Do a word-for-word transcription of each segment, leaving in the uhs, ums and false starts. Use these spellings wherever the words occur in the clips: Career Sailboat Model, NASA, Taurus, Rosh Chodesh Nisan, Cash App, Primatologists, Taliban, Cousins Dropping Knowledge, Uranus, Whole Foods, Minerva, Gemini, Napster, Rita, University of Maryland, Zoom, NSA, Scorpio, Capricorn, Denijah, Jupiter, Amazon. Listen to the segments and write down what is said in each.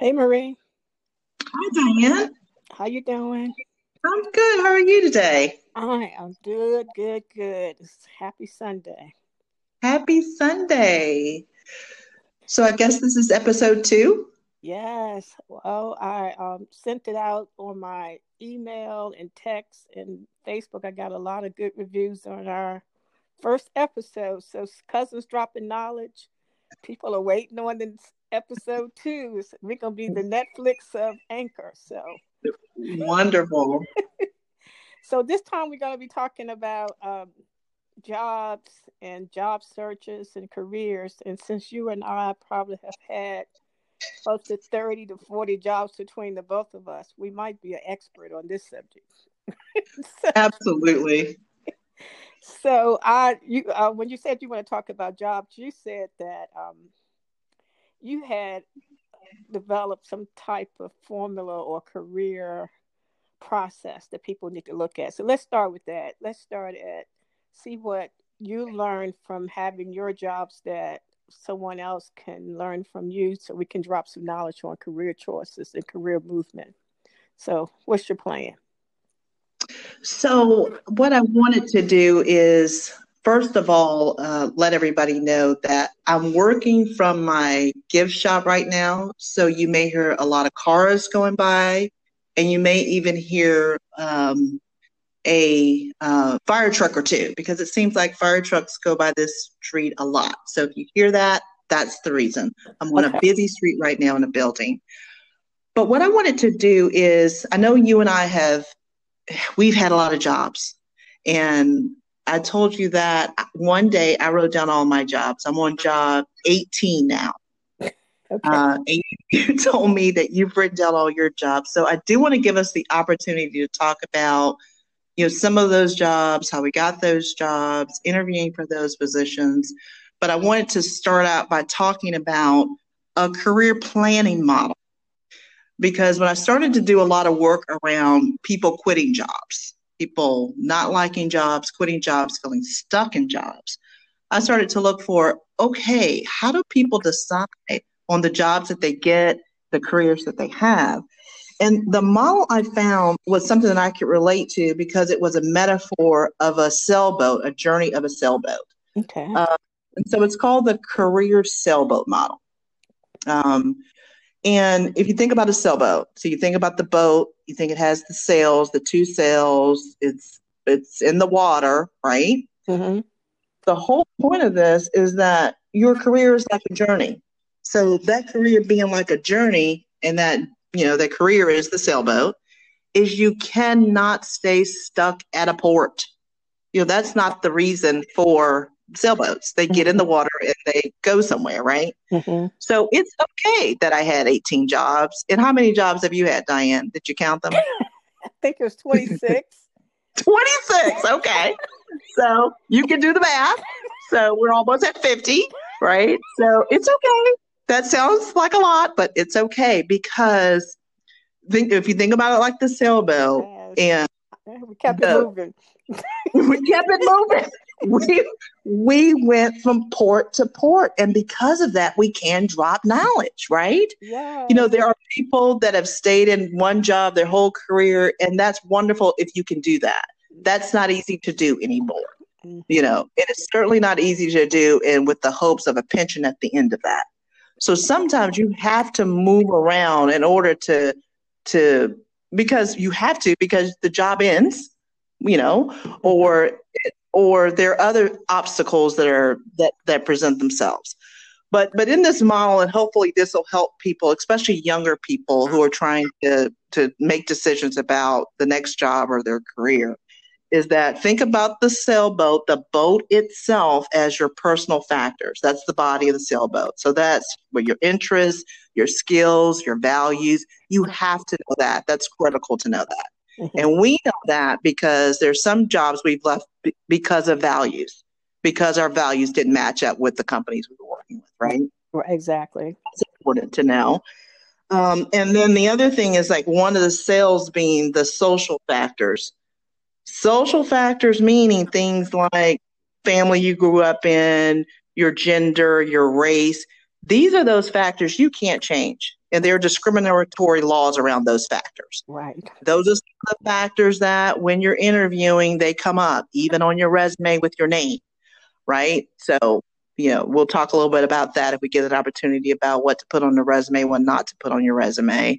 Hey, Marie. Hi, Diane. How you doing? I'm good. How are you today? I am good, good, good. It's happy Sunday. Happy Sunday. So I guess this is episode two? Yes. Well, I um, sent it out on my email and text and Facebook. I got a lot of good reviews on our first episode. So Cousins Dropping Knowledge. People are waiting on this episode two. We're going to be the Netflix of Anchor. So wonderful. So this time we're going to be talking about um, jobs and job searches and careers. And since you and I probably have had close to thirty to forty jobs between the both of us, we might be an expert on this subject. so, Absolutely. So I, you, uh, when you said you want to talk about jobs, you said that um, you had developed some type of formula or career process that people need to look at. So let's start with that. Let's start at, see what you learned from having your jobs that someone else can learn from you, so we can drop some knowledge on career choices and career movement. So what's your plan? So what I wanted to do is, first of all, uh, let everybody know that I'm working from my gift shop right now. So you may hear a lot of cars going by, and you may even hear um, a uh, fire truck or two, because it seems like fire trucks go by this street a lot. So if you hear that, that's the reason. I'm on okay. a busy street right now in a building. But what I wanted to do is, I know you and I have, we've had a lot of jobs, and I told you that one day I wrote down all my jobs. I'm on job eighteen now. Okay. Uh, and you told me that you've written down all your jobs. So I do want to give us the opportunity to talk about, you know, some of those jobs, how we got those jobs, interviewing for those positions. But I wanted to start out by talking about a career planning model, because when I started to do a lot of work around people quitting jobs, people not liking jobs, quitting jobs, feeling stuck in jobs, I started to look for, okay, how do people decide on the jobs that they get, the careers that they have? And the model I found was something that I could relate to, because it was a metaphor of a sailboat, a journey of a sailboat. Okay. Uh, and so it's called the Career Sailboat Model. Um, And if you think about a sailboat, so you think about the boat, you think it has the sails, the two sails, it's it's in the water, right? Mm-hmm. The whole point of this is that your career is like a journey. So that career being like a journey, and that, you know, that career is the sailboat, is you cannot stay stuck at a port. You know, that's not the reason for sailboats. They get in the water and they go somewhere, right? Mm-hmm. So it's okay that I had eighteen jobs. And how many jobs have you had, Diane? Did you count them? I think it was twenty-six. twenty-six. Okay. So you can do the math. So we're almost at fifty, right? So it's okay. That sounds like a lot, but it's okay, because think if you think about it like the sailboat, yes. and we kept the, it moving. We kept it moving. We we went from port to port, and because of that, we can drop knowledge, right? Yeah. You know, there are people that have stayed in one job their whole career, and that's wonderful if you can do that. That's not easy to do anymore. Mm-hmm. You know, and it's certainly not easy to do, and with the hopes of a pension at the end of that. So sometimes you have to move around in order to to because you have to because the job ends, you know, or it, or there are other obstacles that are that, that present themselves. But but in this model, and hopefully this will help people, especially younger people who are trying to, to make decisions about the next job or their career, is that think about the sailboat, the boat itself, as your personal factors. That's the body of the sailboat. So that's where your interests, your skills, your values, you have to know that. That's critical to know that. And we know that because there's some jobs we've left b- because of values, because our values didn't match up with the companies we were working with, right? Right, exactly. That's important to know. Um, and then the other thing is, like, one of the sales being the social factors. Social factors meaning things like family you grew up in, your gender, your race. These are those factors you can't change. and there are discriminatory laws around those factors. Right. Those are some of the factors that when you're interviewing, they come up, even on your resume with your name, right? So, you know, we'll talk a little bit about that if we get an opportunity about what to put on the resume, what not to put on your resume.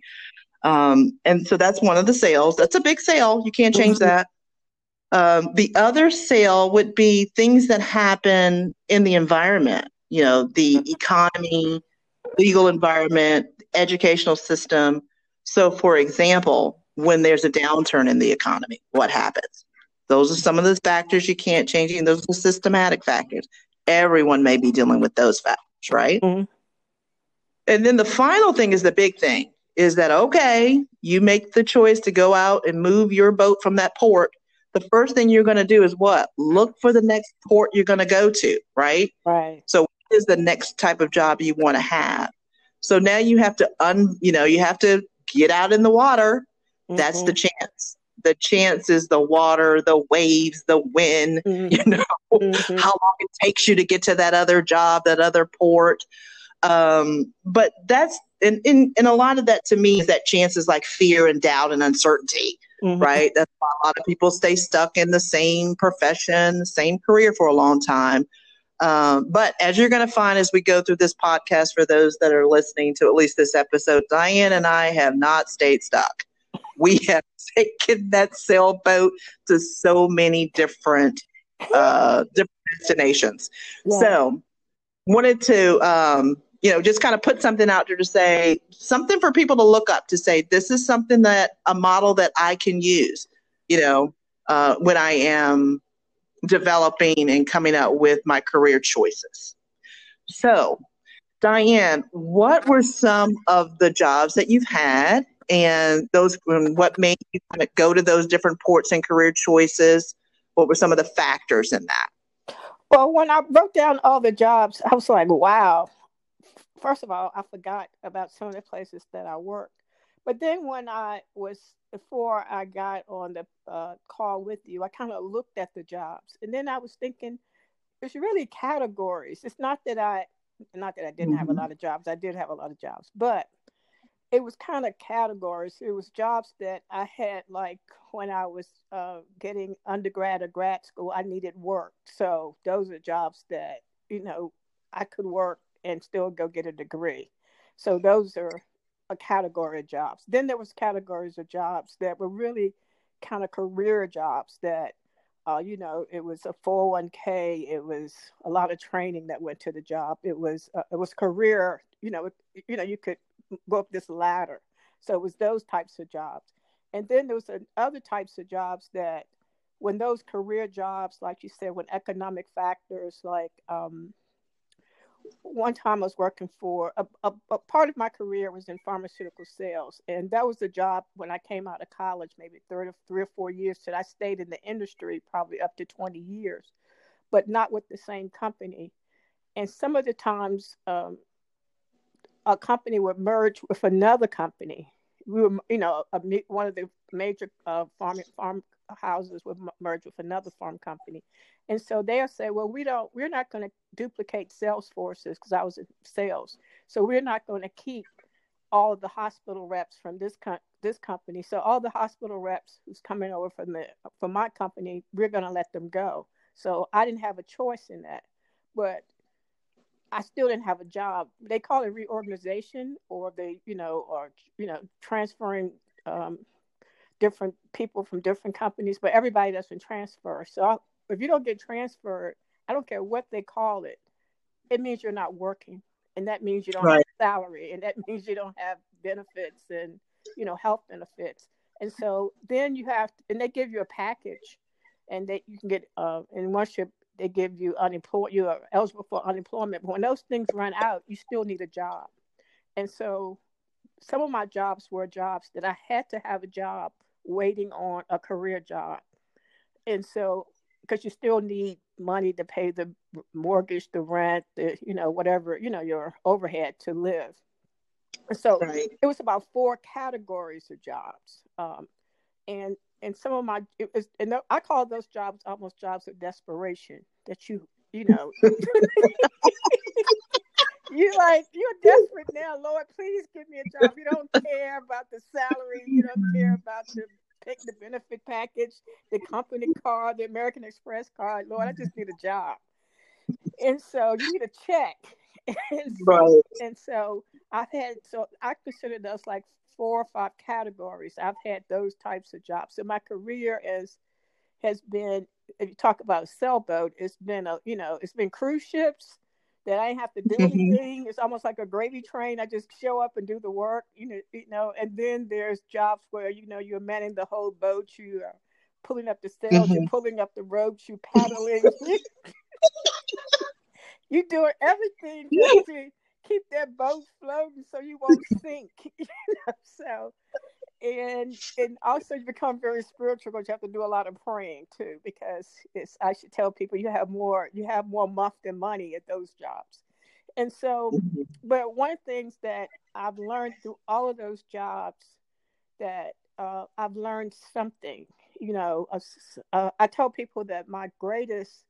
Um, and so that's one of the sales. That's a big sale. You can't change mm-hmm. that. Um, the other sale would be things that happen in the environment, you know, the economy, legal environment, educational system. So, for example, when there's a downturn in the economy, what happens? Those are some of the factors you can't change. And those are systematic factors. Everyone may be dealing with those factors, right? Mm-hmm. And then the final thing is the big thing is that, okay, you make the choice to go out and move your boat from that port. The first thing you're going to do is what? Look for the next port you're going to go to, right? Right. So what is the next type of job you want to have? So now you have to, un, you know, you have to get out in the water. Mm-hmm. That's the chance. The chance is the water, the waves, the wind, mm-hmm. you know, mm-hmm. how long it takes you to get to that other job, that other port. Um, but that's, and, and, and a lot of that to me is that chance is like fear and doubt and uncertainty. Mm-hmm. Right. That's why a lot of people stay stuck in the same profession, same career for a long time. Um, but as you're going to find as we go through this podcast, for those that are listening to at least this episode, Diane and I have not stayed stuck. We have taken that sailboat to so many different, uh, different destinations. Yeah. So wanted to, um, you know, just kind of put something out there to say something for people to look up to say, this is something that a model that I can use, you know, uh, when I am developing and coming up with my career choices. So, Diane, what were some of the jobs that you've had and those, and what made you kind of go to those different ports and career choices? What were some of the factors in that? Well, when I broke down all the jobs, I was like, wow. First of all, I forgot about some of the places that I worked. But then when I was, before I got on the uh, call with you, I kind of looked at the jobs. And then I was thinking, it's really categories. It's not that I, not that I didn't mm-hmm. have a lot of jobs. I did have a lot of jobs. But it was kind of categories. It was jobs that I had, like when I was uh, getting undergrad or grad school, I needed work. So those are jobs that, you know, I could work and still go get a degree. So those are a category of jobs. Then there was categories of jobs that were really kind of career jobs that, uh, you know, it was a four oh one k, it was a lot of training that went to the job. It was uh, it was career, you know, it, you know, you could go up this ladder. So it was those types of jobs. And then there was uh, other types of jobs that when those career jobs, like you said, when economic factors like, um, one time I was working for, a, a, a part of my career was in pharmaceutical sales. And that was the job when I came out of college, maybe three or, three or four years. So I stayed in the industry probably up to twenty years, but not with the same company. And some of the times um, a company would merge with another company. We were, you know, a, one of the major uh, farm, farm houses would merge with another farm company. And so they'll say, well, we don't, we're not going to duplicate sales forces because I was in sales. So we're not going to keep all of the hospital reps from this com- this company. So all the hospital reps who's coming over from the from my company, we're going to let them go. So I didn't have a choice in that, but I still didn't have a job. They call it reorganization, or they, you know, or you know, transferring. Um, different people from different companies, but everybody that's been transferred. So I, if you don't get transferred, I don't care what they call it, it means you're not working. And that means you don't right. have salary. And that means you don't have benefits and, you know, health benefits. And so then you have, to, and they give you a package and that you can get, uh, and once you're, they give you unemployed, you are eligible for unemployment. But when those things run out, you still need a job. And so some of my jobs were jobs that I had to have a job waiting on a career job. And so, because you still need money to pay the mortgage, the rent, the, you know, whatever, you know, your overhead to live. So right. it was about four categories of jobs. Um, and, and some of my, it was, and I call those jobs almost jobs of desperation that you, you know, You like, you're desperate now, Lord, please give me a job. You don't care about the salary. You don't care about the pick the benefit package, the company card, the American Express card. Lord, I just need a job. And so you need a check. And so, right. and so I've had, so I consider those like four or five categories. I've had those types of jobs. So my career is, has been, if you talk about a sailboat, it's been, a you know, it's been cruise ships that I have to do anything. It's almost like a gravy train. I just show up and do the work, you know, you know, and then there's jobs where, you know, you're manning the whole boat, you are pulling up the sails, mm-hmm. you're pulling up the ropes, you're paddling. You're doing everything just to keep that boat floating so you won't sink. You know? So, and and also you become very spiritual because you have to do a lot of praying too. Because it's, I should tell people you have more you have more muff than money at those jobs. And so, but one of the things that I've learned through all of those jobs that uh, I've learned something. You know, uh, I tell people that my greatest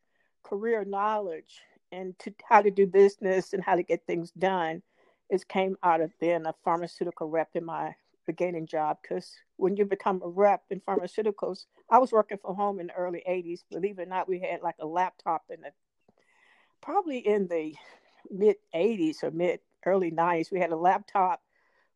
career knowledge and to how to do business and how to get things done, it came out of being a pharmaceutical rep in my beginning job. Because when you become a rep in pharmaceuticals, I was working from home in the early eighties. Believe it or not, we had like a laptop in the, probably in the mid eighties or mid early nineties. We had a laptop.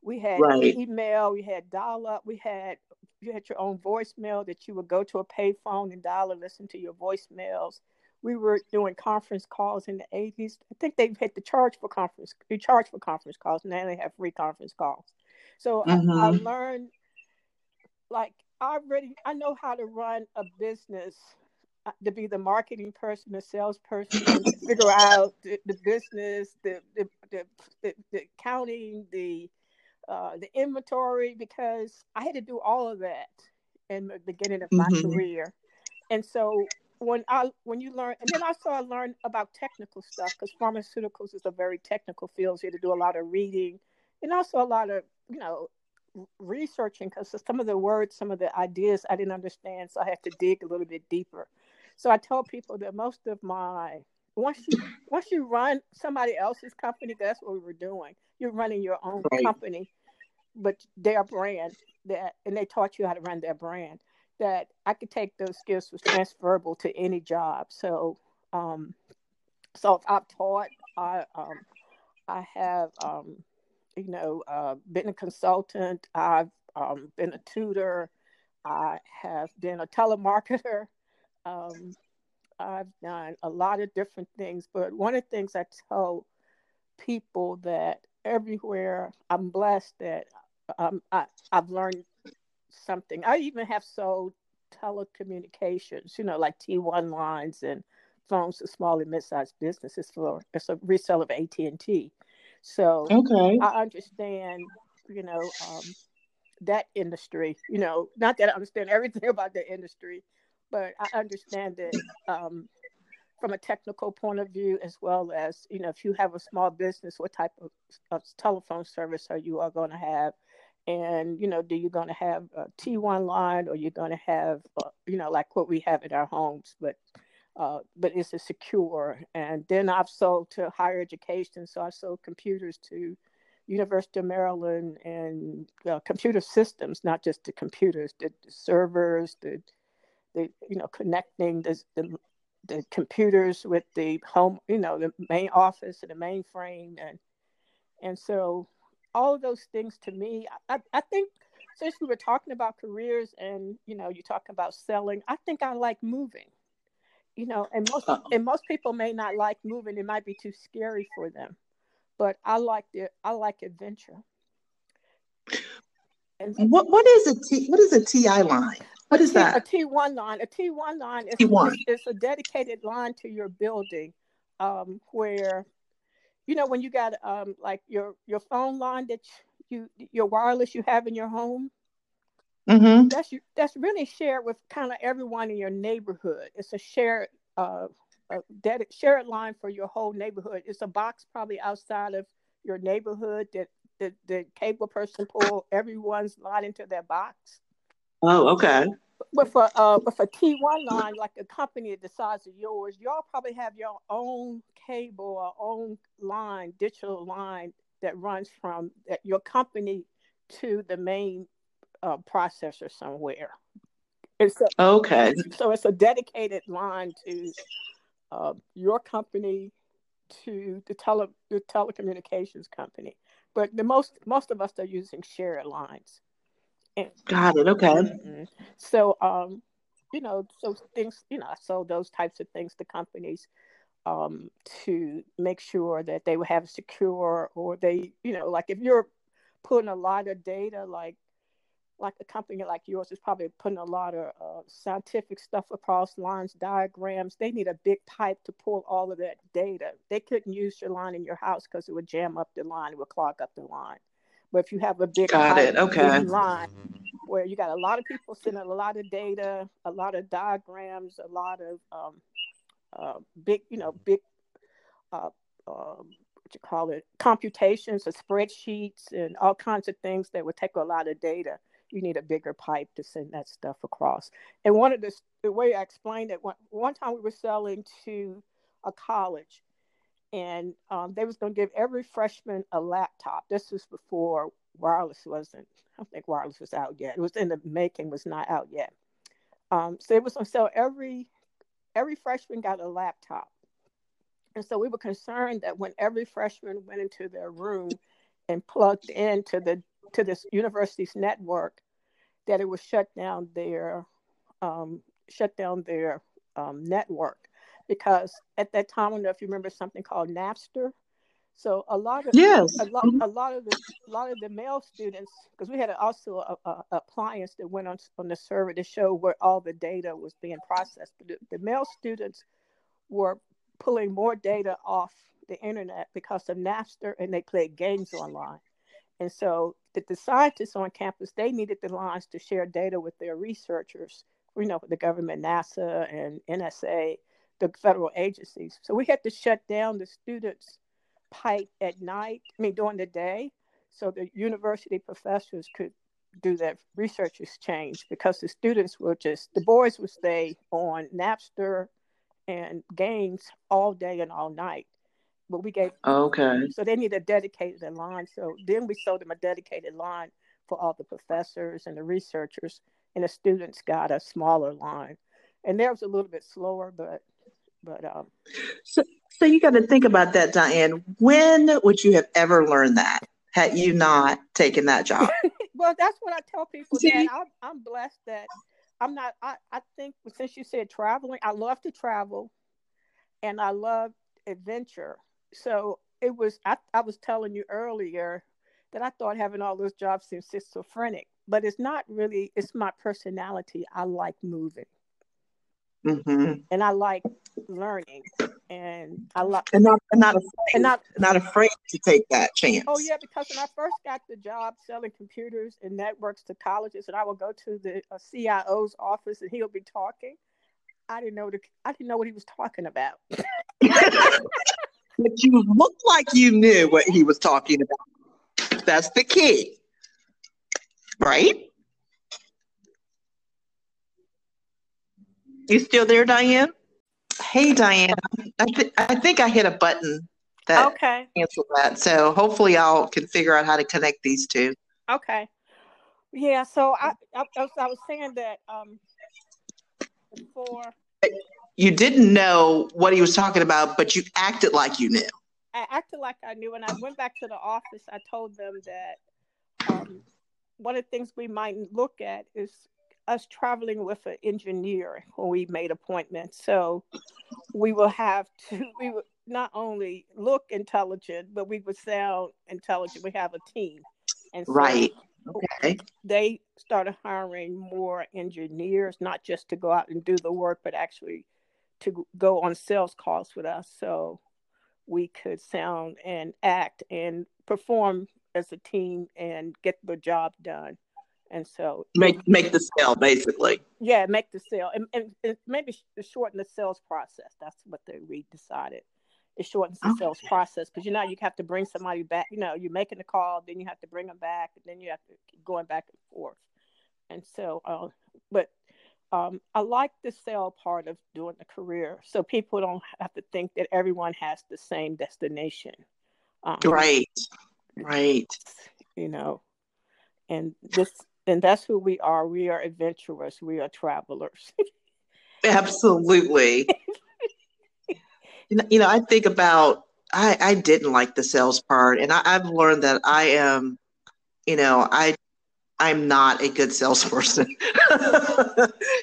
We had right. email. We had dial-up. We had you had your own voicemail that you would go to a payphone and dial and listen to your voicemails. We were doing conference calls in the eighties. I think they've had the charge for conference, they charge for conference calls, and now they have free conference calls. So mm-hmm. I, I learned, like, I already, I know how to run a business, uh, to be the marketing person, the salesperson, to figure out the, the business, the the, the the the counting, the uh, the inventory, because I had to do all of that in the beginning of my mm-hmm. career, and so. When I when you learn, and then also I learned about technical stuff because pharmaceuticals is a very technical field. So you had to do a lot of reading and also a lot of, you know, researching because some of the words, some of the ideas I didn't understand. So I had to dig a little bit deeper. So I tell people that most of my, once you, once you run somebody else's company, that's what we were doing. You're running your own right. company, but their brand that, and they taught you how to run their brand. That I could take those skills was transferable to any job. So, um, so I've taught, I, um, I have, um, you know, uh, been a consultant. I've um, been a tutor. I have been a telemarketer. Um, I've done a lot of different things, but one of the things I tell people that everywhere I'm blessed that um, I, I've learned something. I even have sold telecommunications, you know, like T one lines and phones to small and mid-sized businesses for it's a resale of A T and T. So okay. I understand, you know, um, that industry, you know, not that I understand everything about the industry, but I understand it um, from a technical point of view, as well as, you know, if you have a small business, what type of, of telephone service are you are going to have? And, you know, do you going to have a T one line or you're going to have, uh, you know, like what we have at our homes, but uh, but it's a secure. And then I've sold to higher education. So I sold computers to University of Maryland and uh, computer systems, not just the computers, the, the servers, the, the, you know, connecting the, the the computers with the home, you know, the main office and the mainframe. And, and so... all of those things to me, I, I think since we were talking about careers and, you know, you talk about selling, I think I like moving, you know, and most, Uh-oh. and most people may not like moving. It might be too scary for them, but I like the, I like adventure. And what, what is a T, what is a T I line? What is that? A T one line. A T one line is T one. It's a dedicated line to your building um, where, you know, when you got um like your, your phone line that you your wireless you have in your home, mm-hmm. that's that's really shared with kind of everyone in your neighborhood. It's a shared uh a ded- shared line for your whole neighborhood. It's a box probably outside of your neighborhood that the the cable person pulled everyone's line into their box. Oh, okay. But for uh, but for T one line, like a company the size of yours, y'all probably have your own cable or own line, digital line that runs from your company to the main uh, processor somewhere. It's a, okay. So it's a dedicated line to uh, your company, to the tele the telecommunications company. But the most most of us are using shared lines. And, Got it. Okay. Mm-hmm. So, um, you know, so things, you know, I sold those types of things to companies um, to make sure that they would have secure, or they, you know, like if you're putting a lot of data, like like a company like yours is probably putting a lot of uh, scientific stuff across lines, diagrams. They need a big pipe to pull all of that data. They couldn't use your line in your house because it would jam up the line, it would clog up the line. But if you have a big got it. Okay. line where you got a lot of people sending a lot of data, a lot of diagrams, a lot of um, uh, big, you know, big, uh, uh, what you call it, computations or spreadsheets and all kinds of things that would take a lot of data. You need a bigger pipe to send that stuff across. And one of the, the way I explained it, one, one time we were selling to a college. And um, they was going to give every freshman a laptop. This was before wireless wasn't. I don't think wireless was out yet. It was in the making, was not out yet. Um, so it was on sale. Every every freshman got a laptop. And so we were concerned that when every freshman went into their room and plugged into the to this university's network, that it would shut down their um, shut down their um, network. Because at that time, I don't know if you remember something called Napster. So a lot of yes. a, lot, a lot of the a lot of the male students, because we had also a, a appliance that went on on the server to show where all the data was being processed. But the, the male students were pulling more data off the internet because of Napster, and they played games online. And so the, the scientists on campus, they needed the lines to share data with their researchers. You know, the government, NASA and N S A. The federal agencies. So we had to shut down the students' pipe at night, I mean, during the day, so the university professors could do that researchers change, because the students were just, the boys would stay on Napster and games all day and all night. But we gave, okay. So they needed a dedicated line. So then we sold them a dedicated line for all the professors and the researchers, and the students got a smaller line. And theirs was a little bit slower, but But um, so, so you got to think about that, Diane. When would you have ever learned that had you not taken that job? Well, that's what I tell people. That I'm, I'm blessed that I'm not. I, I think since you said traveling, I love to travel, and I love adventure. So it was. I, I was telling you earlier that I thought having all those jobs seemed schizophrenic, but it's not really. It's my personality. I like moving. Mm-hmm. And I like learning, and I like and not and not afraid and not, not afraid to take that chance. Oh yeah, because when I first got the job selling computers and networks to colleges, and I would go to the uh, C I O's office, and he'll be talking. I didn't know the I didn't know what he was talking about. But you looked like you knew what he was talking about. That's the key, right? You still there, Diane? Hey, Diane. I, th- I think I hit a button that okay. canceled that. So hopefully I'll can figure out how to connect these two. Okay. Yeah. So I I, I was saying that um, before. You didn't know what he was talking about, but you acted like you knew. I acted like I knew. When I went back to the office, I told them that um, one of the things we might look at is us traveling with an engineer when we made appointments. So we will have to, we would not only look intelligent, but we would sound intelligent. We have a team. And so right. Okay. They started hiring more engineers, not just to go out and do the work, but actually to go on sales calls with us. So we could sound and act and perform as a team and get the job done. And so make make the sale, basically. Yeah, make the sale, and and, and maybe shorten the sales process. That's what they we decided. It shortens the okay. sales process, because you know you have to bring somebody back. You know, you're making the call, then you have to bring them back, and then you have to keep going back and forth. And so, uh, but um, I like the sale part of doing the career, so people don't have to think that everyone has the same destination. Um, right, right. You know, and this, and that's who we are. We are adventurers. We are travelers. Absolutely. you, know, you know, I think about, I, I didn't like the sales part, and I, I've learned that I am, you know, I, I'm not a good salesperson.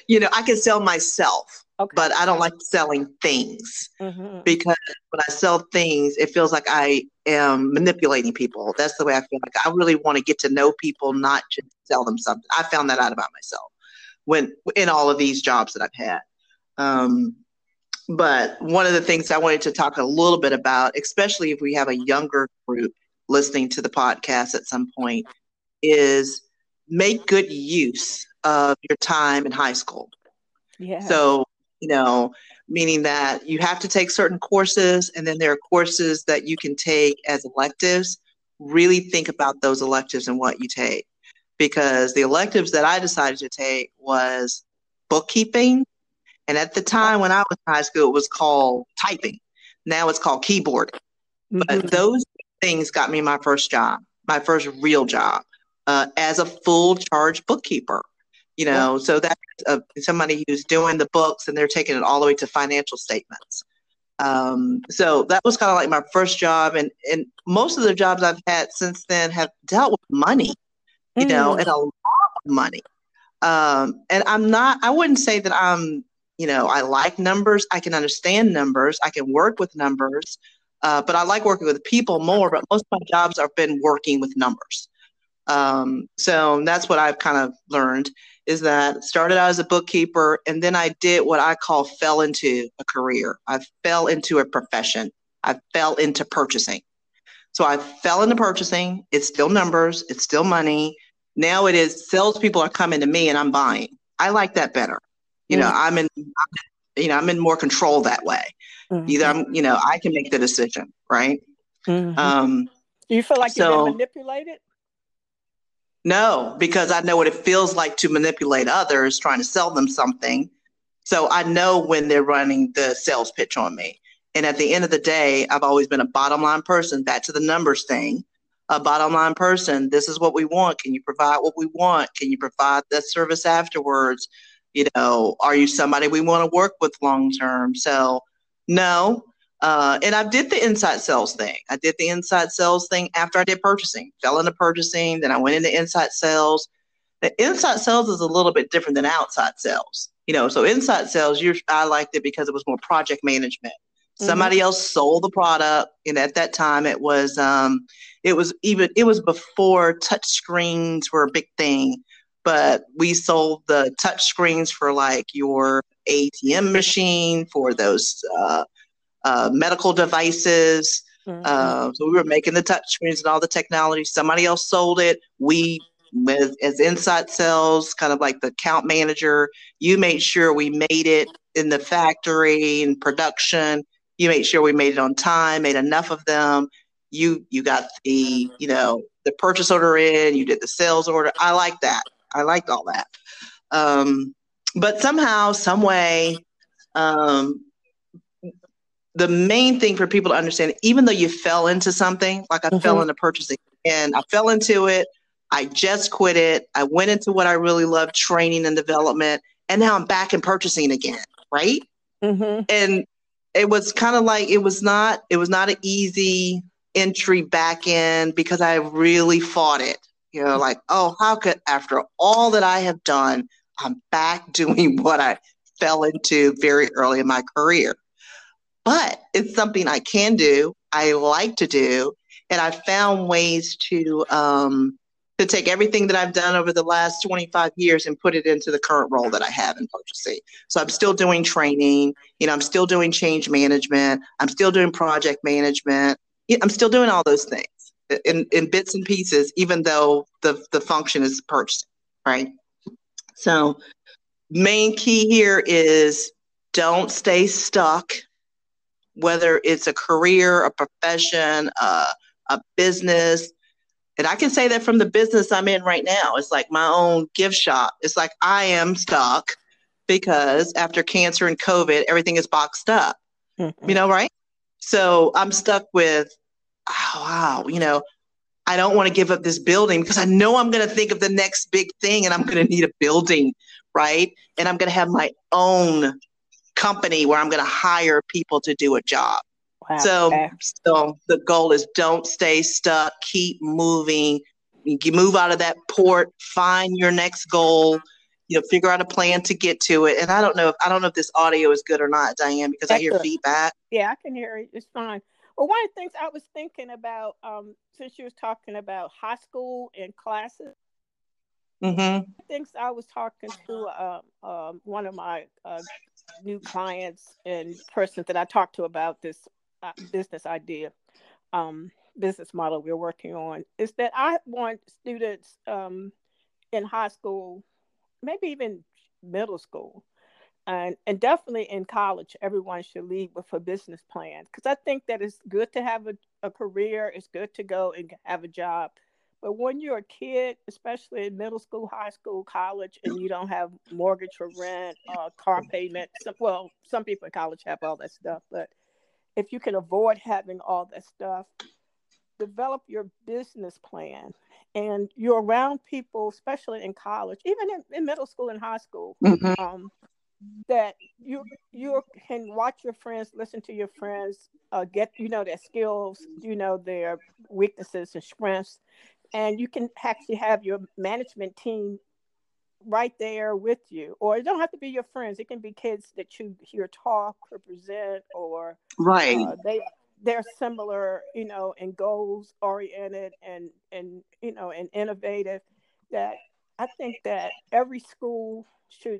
You know, I can sell myself, okay, but I don't like selling things, mm-hmm, because when I sell things, it feels like I am manipulating people. That's the way I feel. Like I really want to get to know people, not just sell them something. I found that out about myself when in all of these jobs that I've had. Um, but one of the things I wanted to talk a little bit about, especially if we have a younger group listening to the podcast at some point, is make good use of your time in high school. Yeah. So, you know, meaning that you have to take certain courses, and then there are courses that you can take as electives. Really think about those electives and what you take, because the electives that I decided to take was bookkeeping. And at the time when I was in high school, it was called typing. Now it's called keyboarding. Mm-hmm. But those things got me my first job, my first real job. Uh, as a full charge bookkeeper, you know, so that's uh, somebody who's doing the books and they're taking it all the way to financial statements. Um, so that was kind of like my first job. And, and most of the jobs I've had since then have dealt with money, you mm. know, and a lot of money. Um, and I'm not, I wouldn't say that I'm, you know, I like numbers. I can understand numbers. I can work with numbers, uh, but I like working with people more, but most of my jobs have been working with numbers. Um, so that's what I've kind of learned, is that started out as a bookkeeper, and then I did what I call fell into a career. I fell into a profession. I fell into purchasing. So I fell into purchasing. It's still numbers. It's still money. Now it is salespeople are coming to me and I'm buying. I like that better. You mm-hmm. know, I'm in, I'm, you know, I'm in more control that way. Mm-hmm. Either I'm, you know, I can make the decision. Right. Mm-hmm. Um, do you feel like so, you've been manipulated? No, because I know what it feels like to manipulate others, trying to sell them something. So I know when they're running the sales pitch on me. And at the end of the day, I've always been a bottom line person, back to the numbers thing, a bottom line person. This is what we want. Can you provide what we want? Can you provide that service afterwards? You know, are you somebody we want to work with long term? So no. Uh, and I did the inside sales thing. I did the inside sales thing after I did purchasing, fell into purchasing. Then I went into inside sales. The inside sales is a little bit different than outside sales. You know, so inside sales, you're, I liked it because it was more project management. Mm-hmm. Somebody else sold the product. And at that time it was, um, it was even, it was before touch screens were a big thing, but we sold the touch screens for like your A T M machine, for those, uh, Uh, medical devices. Mm-hmm. Uh, so we were making the touch screens and all the technology. Somebody else sold it. We, as, as inside sales, kind of like the account manager, you made sure we made it in the factory and production. You made sure we made it on time, made enough of them. You, you got the, you know, the purchase order in, you did the sales order. I like that. I liked all that. Um, but somehow, some way, um, the main thing for people to understand, even though you fell into something, like I mm-hmm. fell into purchasing and I fell into it, I just quit it. I went into what I really loved, training and development, and now I'm back in purchasing again. Right. Mm-hmm. And it was kind of like, it was not, it was not an easy entry back in, because I really fought it, you know, like, oh, how could, after all that I have done, I'm back doing what I fell into very early in my career. But it's something I can do. I like to do. And I found ways to um, to take everything that I've done over the last twenty-five years and put it into the current role that I have in purchasing. So I'm still doing training. You know, I'm still doing change management. I'm still doing project management. I'm still doing all those things in, in bits and pieces, even though the, the function is purchasing, right? So main key here is don't stay stuck. Whether it's a career, a profession, uh, a business. And I can say that from the business I'm in right now. It's like my own gift shop. It's like I am stuck. because after cancer and COVID, everything is boxed up, mm-hmm. you know, right? So I'm stuck with, oh, wow, you know, I don't want to give up this building because I know I'm going to think of the next big thing and I'm going to need a building, right? And I'm going to have my own company where I'm going to hire people to do a job. Wow. So, okay. so the goal is don't stay stuck, keep moving, you move out of that port, find your next goal, you know, figure out a plan to get to it. And I don't know if, I don't know if this audio is good or not, Diane, because That's I hear good. feedback. Yeah, I can hear it. It's fine. Well, one of the things I was thinking about, um, since you was talking about high school and classes, mm-hmm. things I was talking to uh, um, one of my uh, new clients and person that I talked to about this uh, business idea, um, business model we're working on, is that I want students um, in high school, maybe even middle school, And and definitely in college, everyone should lead with a business plan, because I think that it's good to have a, a career. It's good to go and have a job. But when you're a kid, especially in middle school, high school, college, and you don't have mortgage or rent or car payment. Some, well, some people in college have all that stuff. But if you can avoid having all that stuff, develop your business plan. And you're around people, especially in college, even in, in middle school and high school, mm-hmm. um, that you you can watch your friends, listen to your friends, uh, get, you know, their skills, you know, their weaknesses and strengths. And you can actually have your management team right there with you. Or it don't have to be your friends. It can be kids that you hear talk or present, or right. uh, they, they're similar, you know, and goals oriented and, and, you know, and innovative. That I think that every school should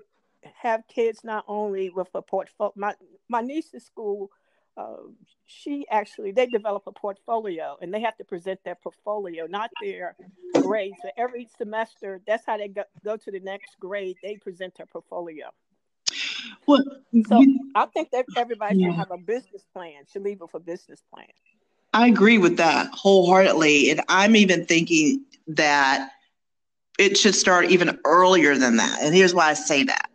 have kids not only with a portfolio. My my niece's school, uh, she actually, they develop a portfolio and they have to present their portfolio, not their grades. So every semester, that's how they go, go to the next grade. They present their portfolio. Well, so you, I think that everybody yeah. should have a business plan, should leave with a business plan. I agree with that wholeheartedly. And I'm even thinking that it should start even earlier than that. And here's why I say that.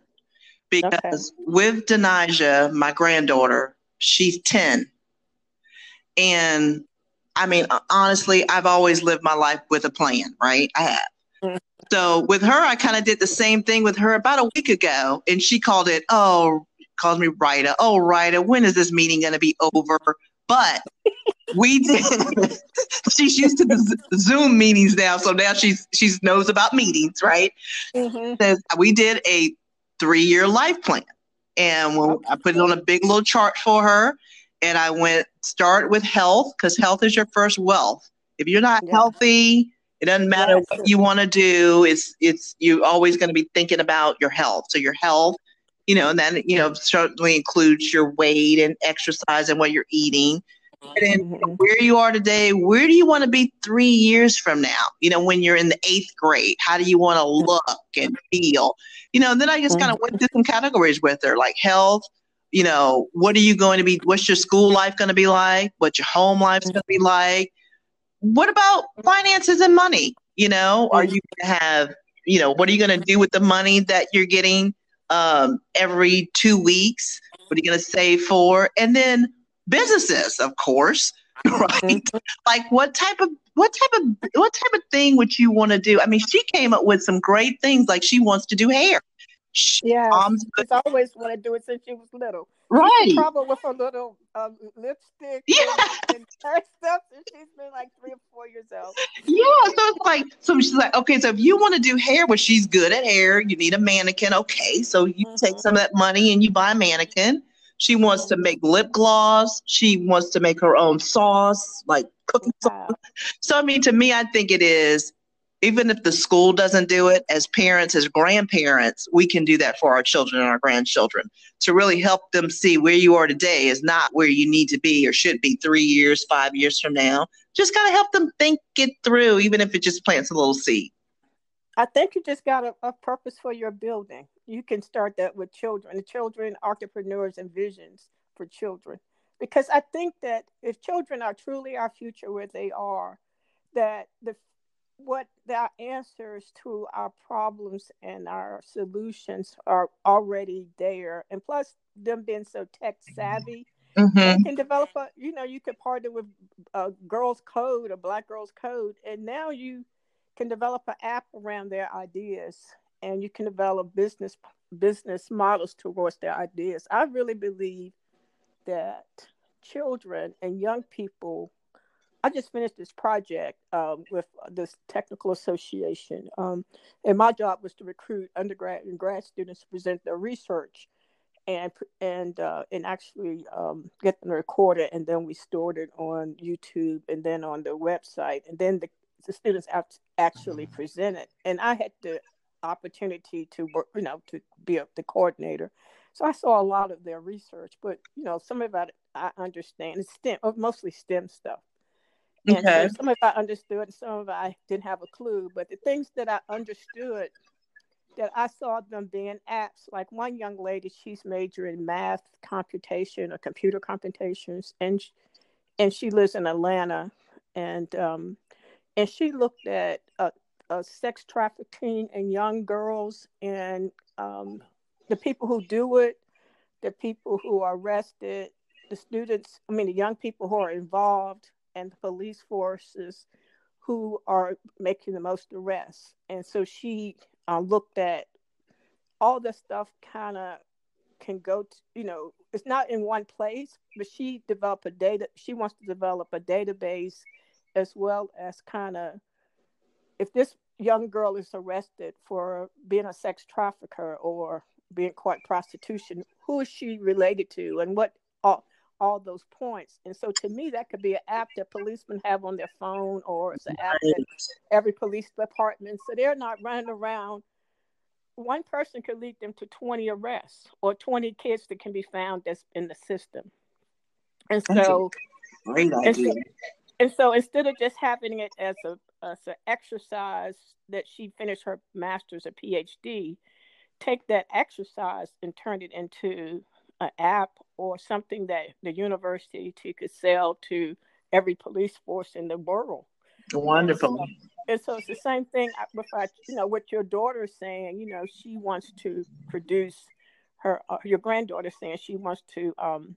Because okay. with Denijah, my granddaughter, she's ten. And I mean, honestly, I've always lived my life with a plan, right? I have. Mm-hmm. So with her, I kind of did the same thing with her about a week ago. And she called it, oh, called me Rita. Oh, Rita, when is this meeting going to be over? But we did. She's used to the Zoom meetings now. So now she's she knows about meetings, right? Mm-hmm. We did a three-year life plan. And when okay. I put it on a big little chart for her, and I went, start with health, because health is your first wealth. If you're not yeah. healthy, it doesn't matter yes. what you want to do. It's, it's, you're always going to be thinking about your health. So your health, you know, and then, you know, certainly includes your weight and exercise and what you're eating. And then mm-hmm. where you are today, where do you want to be three years from now? You know, when you're in the eighth grade, how do you want to look and feel? You know, and then I just kind of went through some categories with her, like health, you know, what are you going to be? What's your school life going to be like? What's your home life's going to be like? What about finances and money? You know, are you going to have, you know, what are you going to do with the money that you're getting um, every two weeks? What are you going to save for? And then businesses, of course, right? Like what type of what type of what type of thing would you want to do? I mean, she came up with some great things. Like she wants to do hair. She, yeah, mom's she's good. Always wanted to do it since she was little. Right, probably with her little um, lipstick. Yeah, and her stuff. And she's been like three or four years old. Yeah, so it's like so she's like, okay, so if you want to do hair, well, she's good at hair. You need a mannequin, okay? So you mm-hmm. take some of that money and you buy a mannequin. She wants to make lip gloss. She wants to make her own sauce, like cooking sauce. So, I mean, to me, I think it is, even if the school doesn't do it, as parents, as grandparents, we can do that for our children and our grandchildren to really help them see where you are today is not where you need to be or should be three years, five years from now. Just got to help them think it through, even if it just plants a little seed. I think you just got a, a purpose for your building. You can start that with children, children, entrepreneurs, and visions for children. Because I think that if children are truly our future where they are, that the what the answers to our problems and our solutions are already there. And plus them being so tech savvy, mm-hmm. they can develop a, you know, you could partner with a girls code, a Black girls code, and now you can develop an app around their ideas, and you can develop business business models towards their ideas. I really believe that children and young people, I just finished this project um, with this technical association, um, and my job was to recruit undergrad and grad students to present their research, and and uh, and actually um, get them recorded, and then we stored it on YouTube, and then on the website, and then the, the students actually presented. And I had the opportunity to work, you know, to be the coordinator. So I saw a lot of their research, but you know, some of it I understand. It's STEM, mostly STEM stuff. And okay. so some of it I understood, and some of it I didn't have a clue. But the things that I understood, that I saw them being apps. Like one young lady, she's majoring in math, computation, or computer computations, and and she lives in Atlanta, and um, and she looked at uh, uh, sex trafficking and young girls, and um, the people who do it, the people who are arrested, the students. I mean, the young people who are involved. And the police forces who are making the most arrests. And so she uh, looked at all the stuff kind of can go to, you know, it's not in one place, but she developed a data, she wants to develop a database as well as kind of, if this young girl is arrested for being a sex trafficker or being caught prostitution, who is she related to and what all, all those points. And so to me, that could be an app that policemen have on their phone, or it's an app that every police department. So they're not running around. One person could lead them to twenty arrests or twenty kids that can be found that's in the system. And so, great idea. And so, and so instead of just having it as a as an exercise that she finished her master's or PhD, take that exercise and turn it into an app or something that the university could sell to every police force in the world. Wonderful. And so, and so it's the same thing with, you know, what your daughter's saying. You know, she wants to produce her, uh, your granddaughter's saying she wants to um,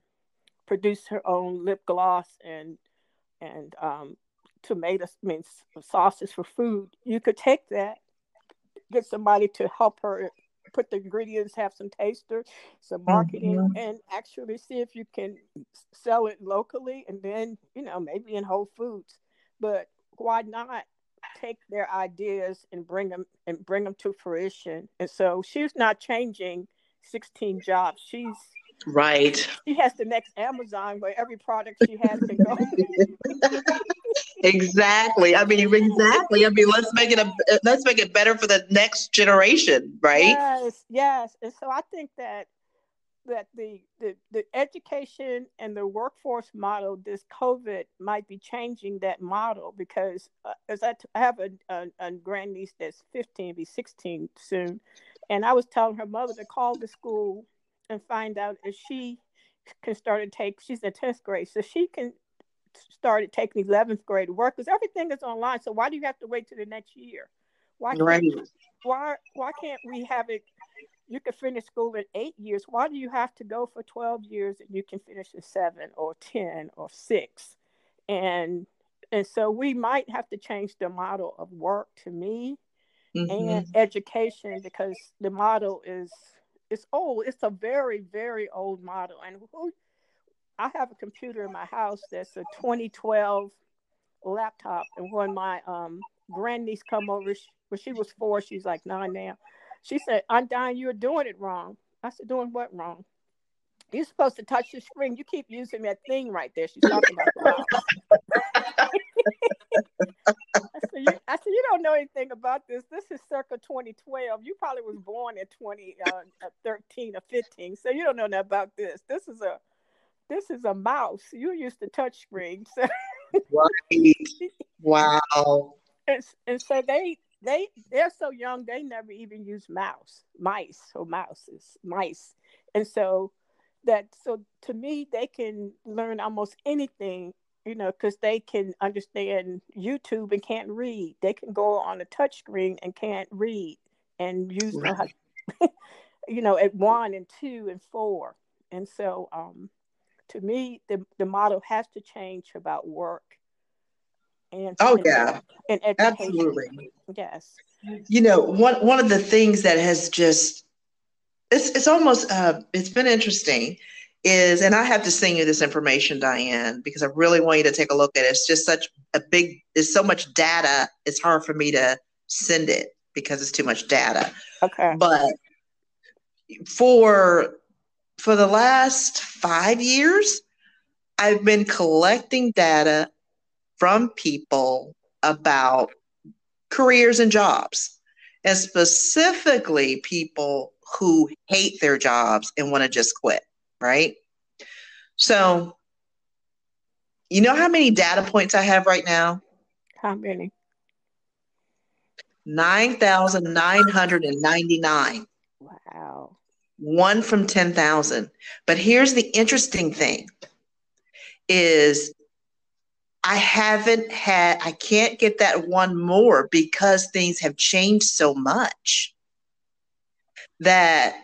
produce her own lip gloss and and um, tomatoes, I mean, sauces for food. You could take that, get somebody to help her put the ingredients, have some taster, some marketing, mm-hmm. and actually see if you can sell it locally, and then, you know, maybe in Whole Foods. But why not take their ideas and bring them and bring them to fruition? And so she's not changing sixteen jobs. She's right. She has the next Amazon where every product she has can go. Exactly. I mean, exactly. I mean, let's make it a let's make it better for the next generation, right? Yes, yes. And so I think that that the the, the education and the workforce model, this COVID might be changing that model, because uh, as I, t- I have a, a, a grandniece that's fifteen, be sixteen soon, and I was telling her mother to call the school and find out if she can start to take. She's in tenth grade, so she can. Started taking eleventh grade work, because everything is online. So why do you have to wait till the next year? Why can't, right. why why can't we have it? You can finish school in eight years. Why do you have to go for twelve years and you can finish in seven or ten or six? And and so we might have to change the model of work to me mm-hmm. and education, because the model is it's old. It's a very, very old model. And who I have a computer in my house that's a twenty twelve laptop, and when my um, grandniece come over, she, when she was four, she's like nine now. She said, "I'm dying, you're doing it wrong." I said, "Doing what wrong? You're supposed to touch the screen. You keep using that thing right there." She's talking about the I said, you, I said, "You don't know anything about this. This is circa twenty twelve. You probably was born in twenty thirteen uh, or fifteen, so you don't know nothing about this. This is a This is a mouse. You used to touch screens." So. Right. Wow. And, and so they they they're so young they never even use mouse, mice or mouses, mice. And so that so to me they can learn almost anything you know, because they can understand YouTube and can't read. They can go on a touch screen and can't read and use, right. uh, you know, at one and two and four. And so um, to me, the, the model has to change about work. And, oh, and, yeah, and absolutely. Yes. You know, one, one of the things that has just, it's, it's almost, uh, it's been interesting is, and I have to send you this information, Diane, because I really want you to take a look at it. It's just such a big, it's so much data, it's hard for me to send it because it's too much data. Okay. But for, for the last five years, I've been collecting data from people about careers and jobs, and specifically people who hate their jobs and want to just quit, right? So, you know how many data points I have right now? How many? nine thousand nine hundred ninety-nine. Wow. One from ten thousand. But here's the interesting thing is I haven't had, I can't get that one more because things have changed so much that,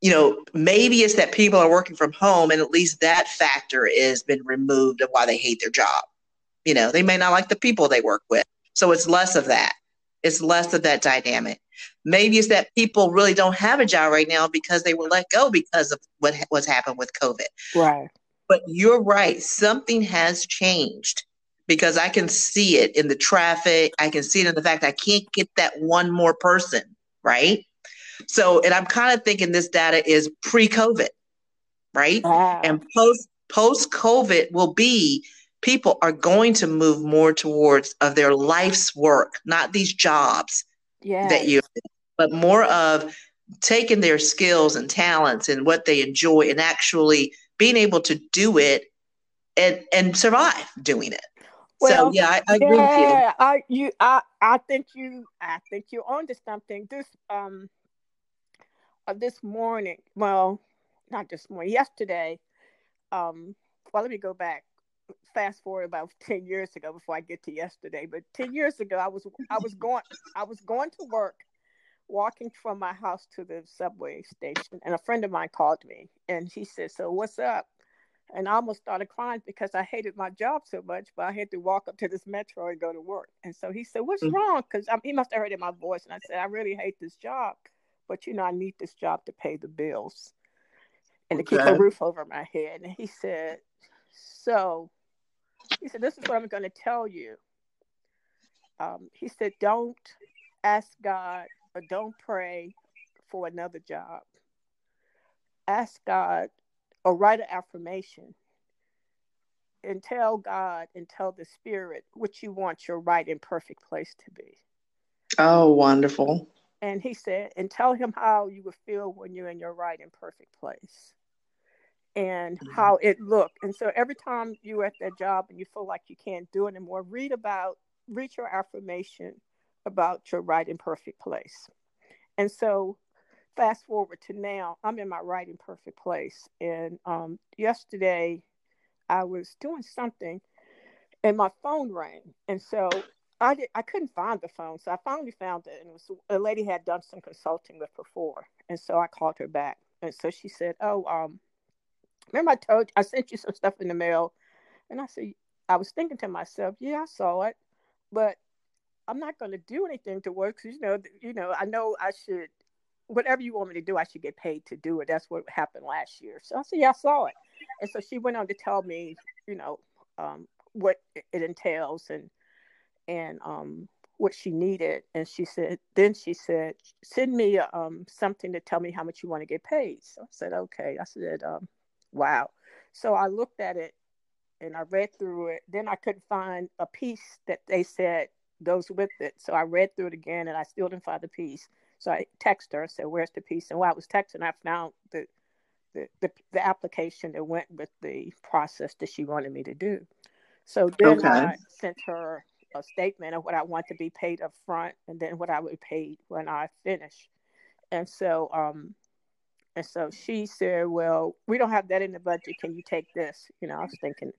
you know, maybe it's that people are working from home and at least that factor has been removed of why they hate their job. You know, they may not like the people they work with. So it's less of that. It's less of that dynamic. Maybe it's that people really don't have a job right now because they were let go because of what what's happened with COVID. Right. But you're right. Something has changed because I can see it in the traffic. I can see it in the fact I can't get that one more person, right? So, and I'm kind of thinking this data is pre-COVID, right? Wow. And post, post-COVID will be people are going to move more towards of their life's work, not these jobs yes. that you, but more of taking their skills and talents and what they enjoy and actually being able to do it and, and survive doing it. Well, so yeah, I, I agree yeah, with you. I you I, I think you I think you're onto something. This um uh, this morning, well, not this morning, yesterday. Um, well, let me go back, fast forward about ten years ago before I get to yesterday. But ten years ago, I was I was going I was going to work, walking from my house to the subway station, and a friend of mine called me and he said, "So what's up?" And I almost started crying because I hated my job so much, but I had to walk up to this metro and go to work. And so he said, "What's mm-hmm. wrong?" Because he must have heard in my voice. And I said, "I really hate this job, but you know, I need this job to pay the bills and okay. to keep a roof over my head." And he said, "So," he said, "this is what I'm going to tell you." Um, he said, "Don't ask God or don't pray for another job. Ask God or write an affirmation and tell God and tell the Spirit what you want your right and perfect place to be." Oh, wonderful. And he said, "And tell him how you would feel when you're in your right and perfect place and mm-hmm. how it looked." And so every time you're at that job and you feel like you can't do it anymore, read about, read your affirmation about your right and perfect place. And so fast forward to now, I'm in my right and perfect place. And um, yesterday I was doing something and my phone rang. And so I did, I couldn't find the phone. So I finally found it. And it was a lady had done some consulting with before. And so I called her back. And so she said, "Oh, um, remember I told you, I sent you some stuff in the mail." And I said, I was thinking to myself, yeah, I saw it, but I'm not going to do anything to work. Cause you know, you know, I know I should, whatever you want me to do, I should get paid to do it. That's what happened last year. So I said, yeah, I saw it. And so she went on to tell me, you know, um, what it entails and, and um, what she needed. And she said, then she said, "Send me um, something to tell me how much you want to get paid." So I said, okay. I said, um, wow. So I looked at it and I read through it. Then I couldn't find a piece that they said goes with it. So I read through it again and I still didn't find the piece. So I texted her and said, "Where's the piece?" And while I was texting, I found the, the, the, the application that went with the process that she wanted me to do. So then okay. I sent her a statement of what I want to be paid up front and then what I would be paid when I finish. And so, um, and so she said, "Well, we don't have that in the budget. Can you take this?" You know, I was thinking,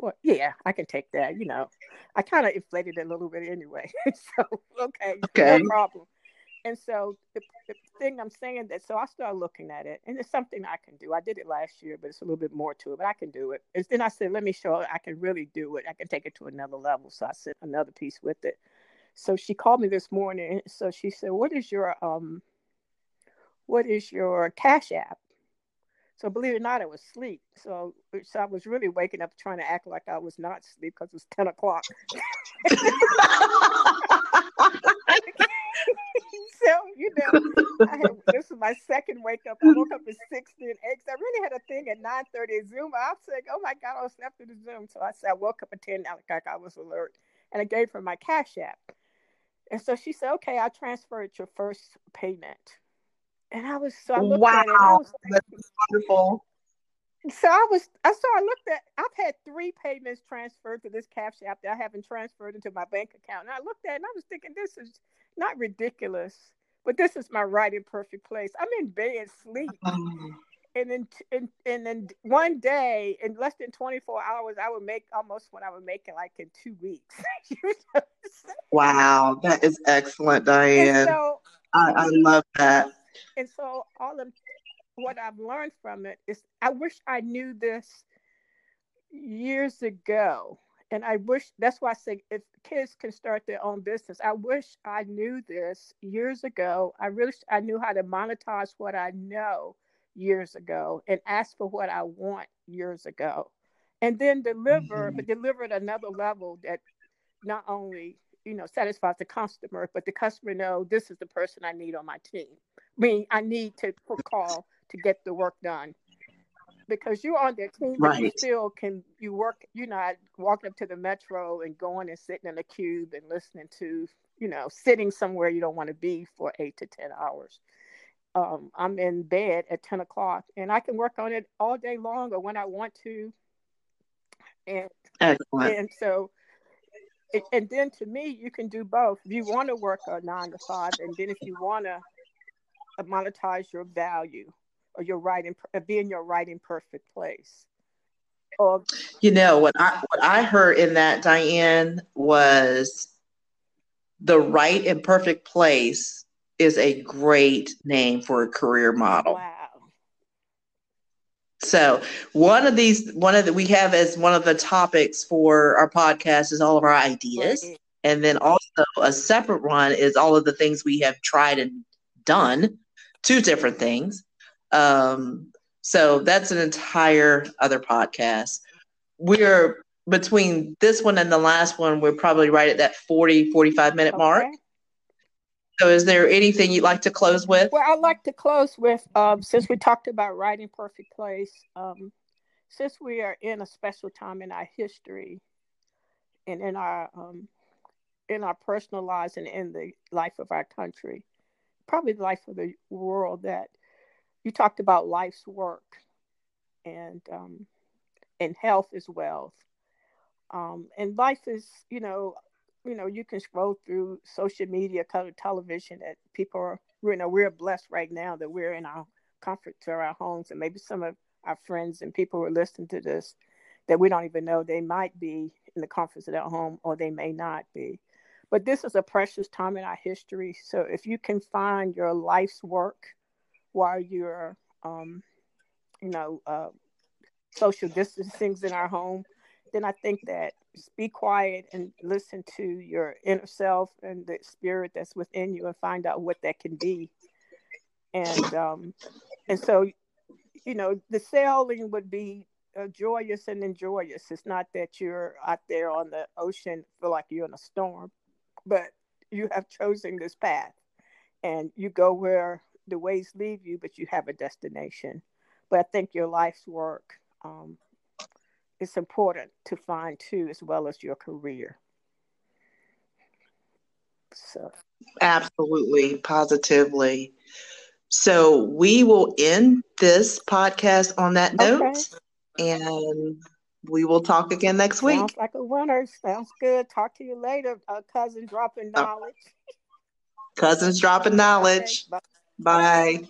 Well, yeah, I can take that. You know, I kind of inflated it a little bit anyway. So, okay, okay, no problem. And so the, the thing I'm saying that, so I started looking at it, and it's something I can do. I did it last year, but it's a little bit more to it, but I can do it. And then I said, let me show her I can really do it. I can take it to another level. So I sent another piece with it. So she called me this morning. And so she said, what is your, um, what is your Cash App? So believe it or not, I was asleep. So, so I was really waking up trying to act like I was not asleep because it was ten o'clock. So, you know, I had, this was my second wake up. I woke up at six, then eight. I really had a thing at nine thirty at Zoom. I was like, oh my God, I was slept through the Zoom. So I said, I woke up at ten, like I was alert. And I gave her my Cash App. And so she said, okay, I transferred your first payment. And I was, so I looked wow. at it. And I was like, that's wonderful. So I was, I so I looked at, I've had three payments transferred to this Cash App that I haven't transferred into my bank account. And I looked at it and I was thinking, this is not ridiculous, but this is my right and perfect place. I'm in bed, sleep. Um, and then, and, and then one day, in less than twenty-four hours, I would make almost what I would make in like in two weeks. You know, wow. That is excellent, Diane. So, I, I love that. And so all of what I've learned from it is I wish I knew this years ago. And I wish, that's why I say if kids can start their own business, I wish I knew this years ago. I really, I knew how to monetize what I know years ago and ask for what I want years ago. And then deliver, mm-hmm. but deliver at another level that not only, you know, satisfies the customer, but the customer know this is the person I need on my team. I mean, I need to call to get the work done. Because you're on their team, right. But you still can, you work, you're not walking up to the metro and going and sitting in a cube and listening to, you know, sitting somewhere you don't want to be for eight to ten hours. Um, I'm in bed at ten o'clock and I can work on it all day long or when I want to. And, Excellent. and so, it, and then to me, you can do both. If you want to work a nine to five, and then if you want to monetize your value. Or your right and be in your right and perfect place. Or, you know what I what I heard in that, Diane, was the right and perfect place is a great name for a career model. Wow. So one of these one of the we have as one of the topics for our podcast is all of our ideas, right. And then also a separate one is all of the things we have tried and done. Two different things. Um, so that's an entire other podcast. We're between this one and the last one, we're probably right at that forty, forty-five minute okay. mark. So is there anything you'd like to close with? Well, I'd like to close with, um, since we talked about right and perfect place, um, since we are in a special time in our history and in our, um, in our personal lives and in the life of our country, probably the life of the world, that you talked about life's work and um, and health is wealth. Um, and life is, you know, you know, you can scroll through social media, color television that people are, you know, we're blessed right now that we're in our comfort to our homes. And maybe some of our friends and people who are listening to this that we don't even know, they might be in the comforts of their home or they may not be. But this is a precious time in our history. So if you can find your life's work, while you're, um, you know, uh, social distancing in our home, then I think that just be quiet and listen to your inner self and the spirit that's within you and find out what that can be. And um, and so, you know, the sailing would be uh, joyous and enjoyous. It's not that you're out there on the ocean, feel like you're in a storm, but you have chosen this path and you go where the ways leave you, but you have a destination. But I think your life's work um, is important to find too, as well as your career. So, absolutely, positively. So we will end this podcast on that note, okay. And we will talk again next Sounds week. Sounds like a winner. Sounds good. Talk to you later, uh, cousin. Dropping knowledge. Cousins dropping knowledge. Okay, bye. Bye.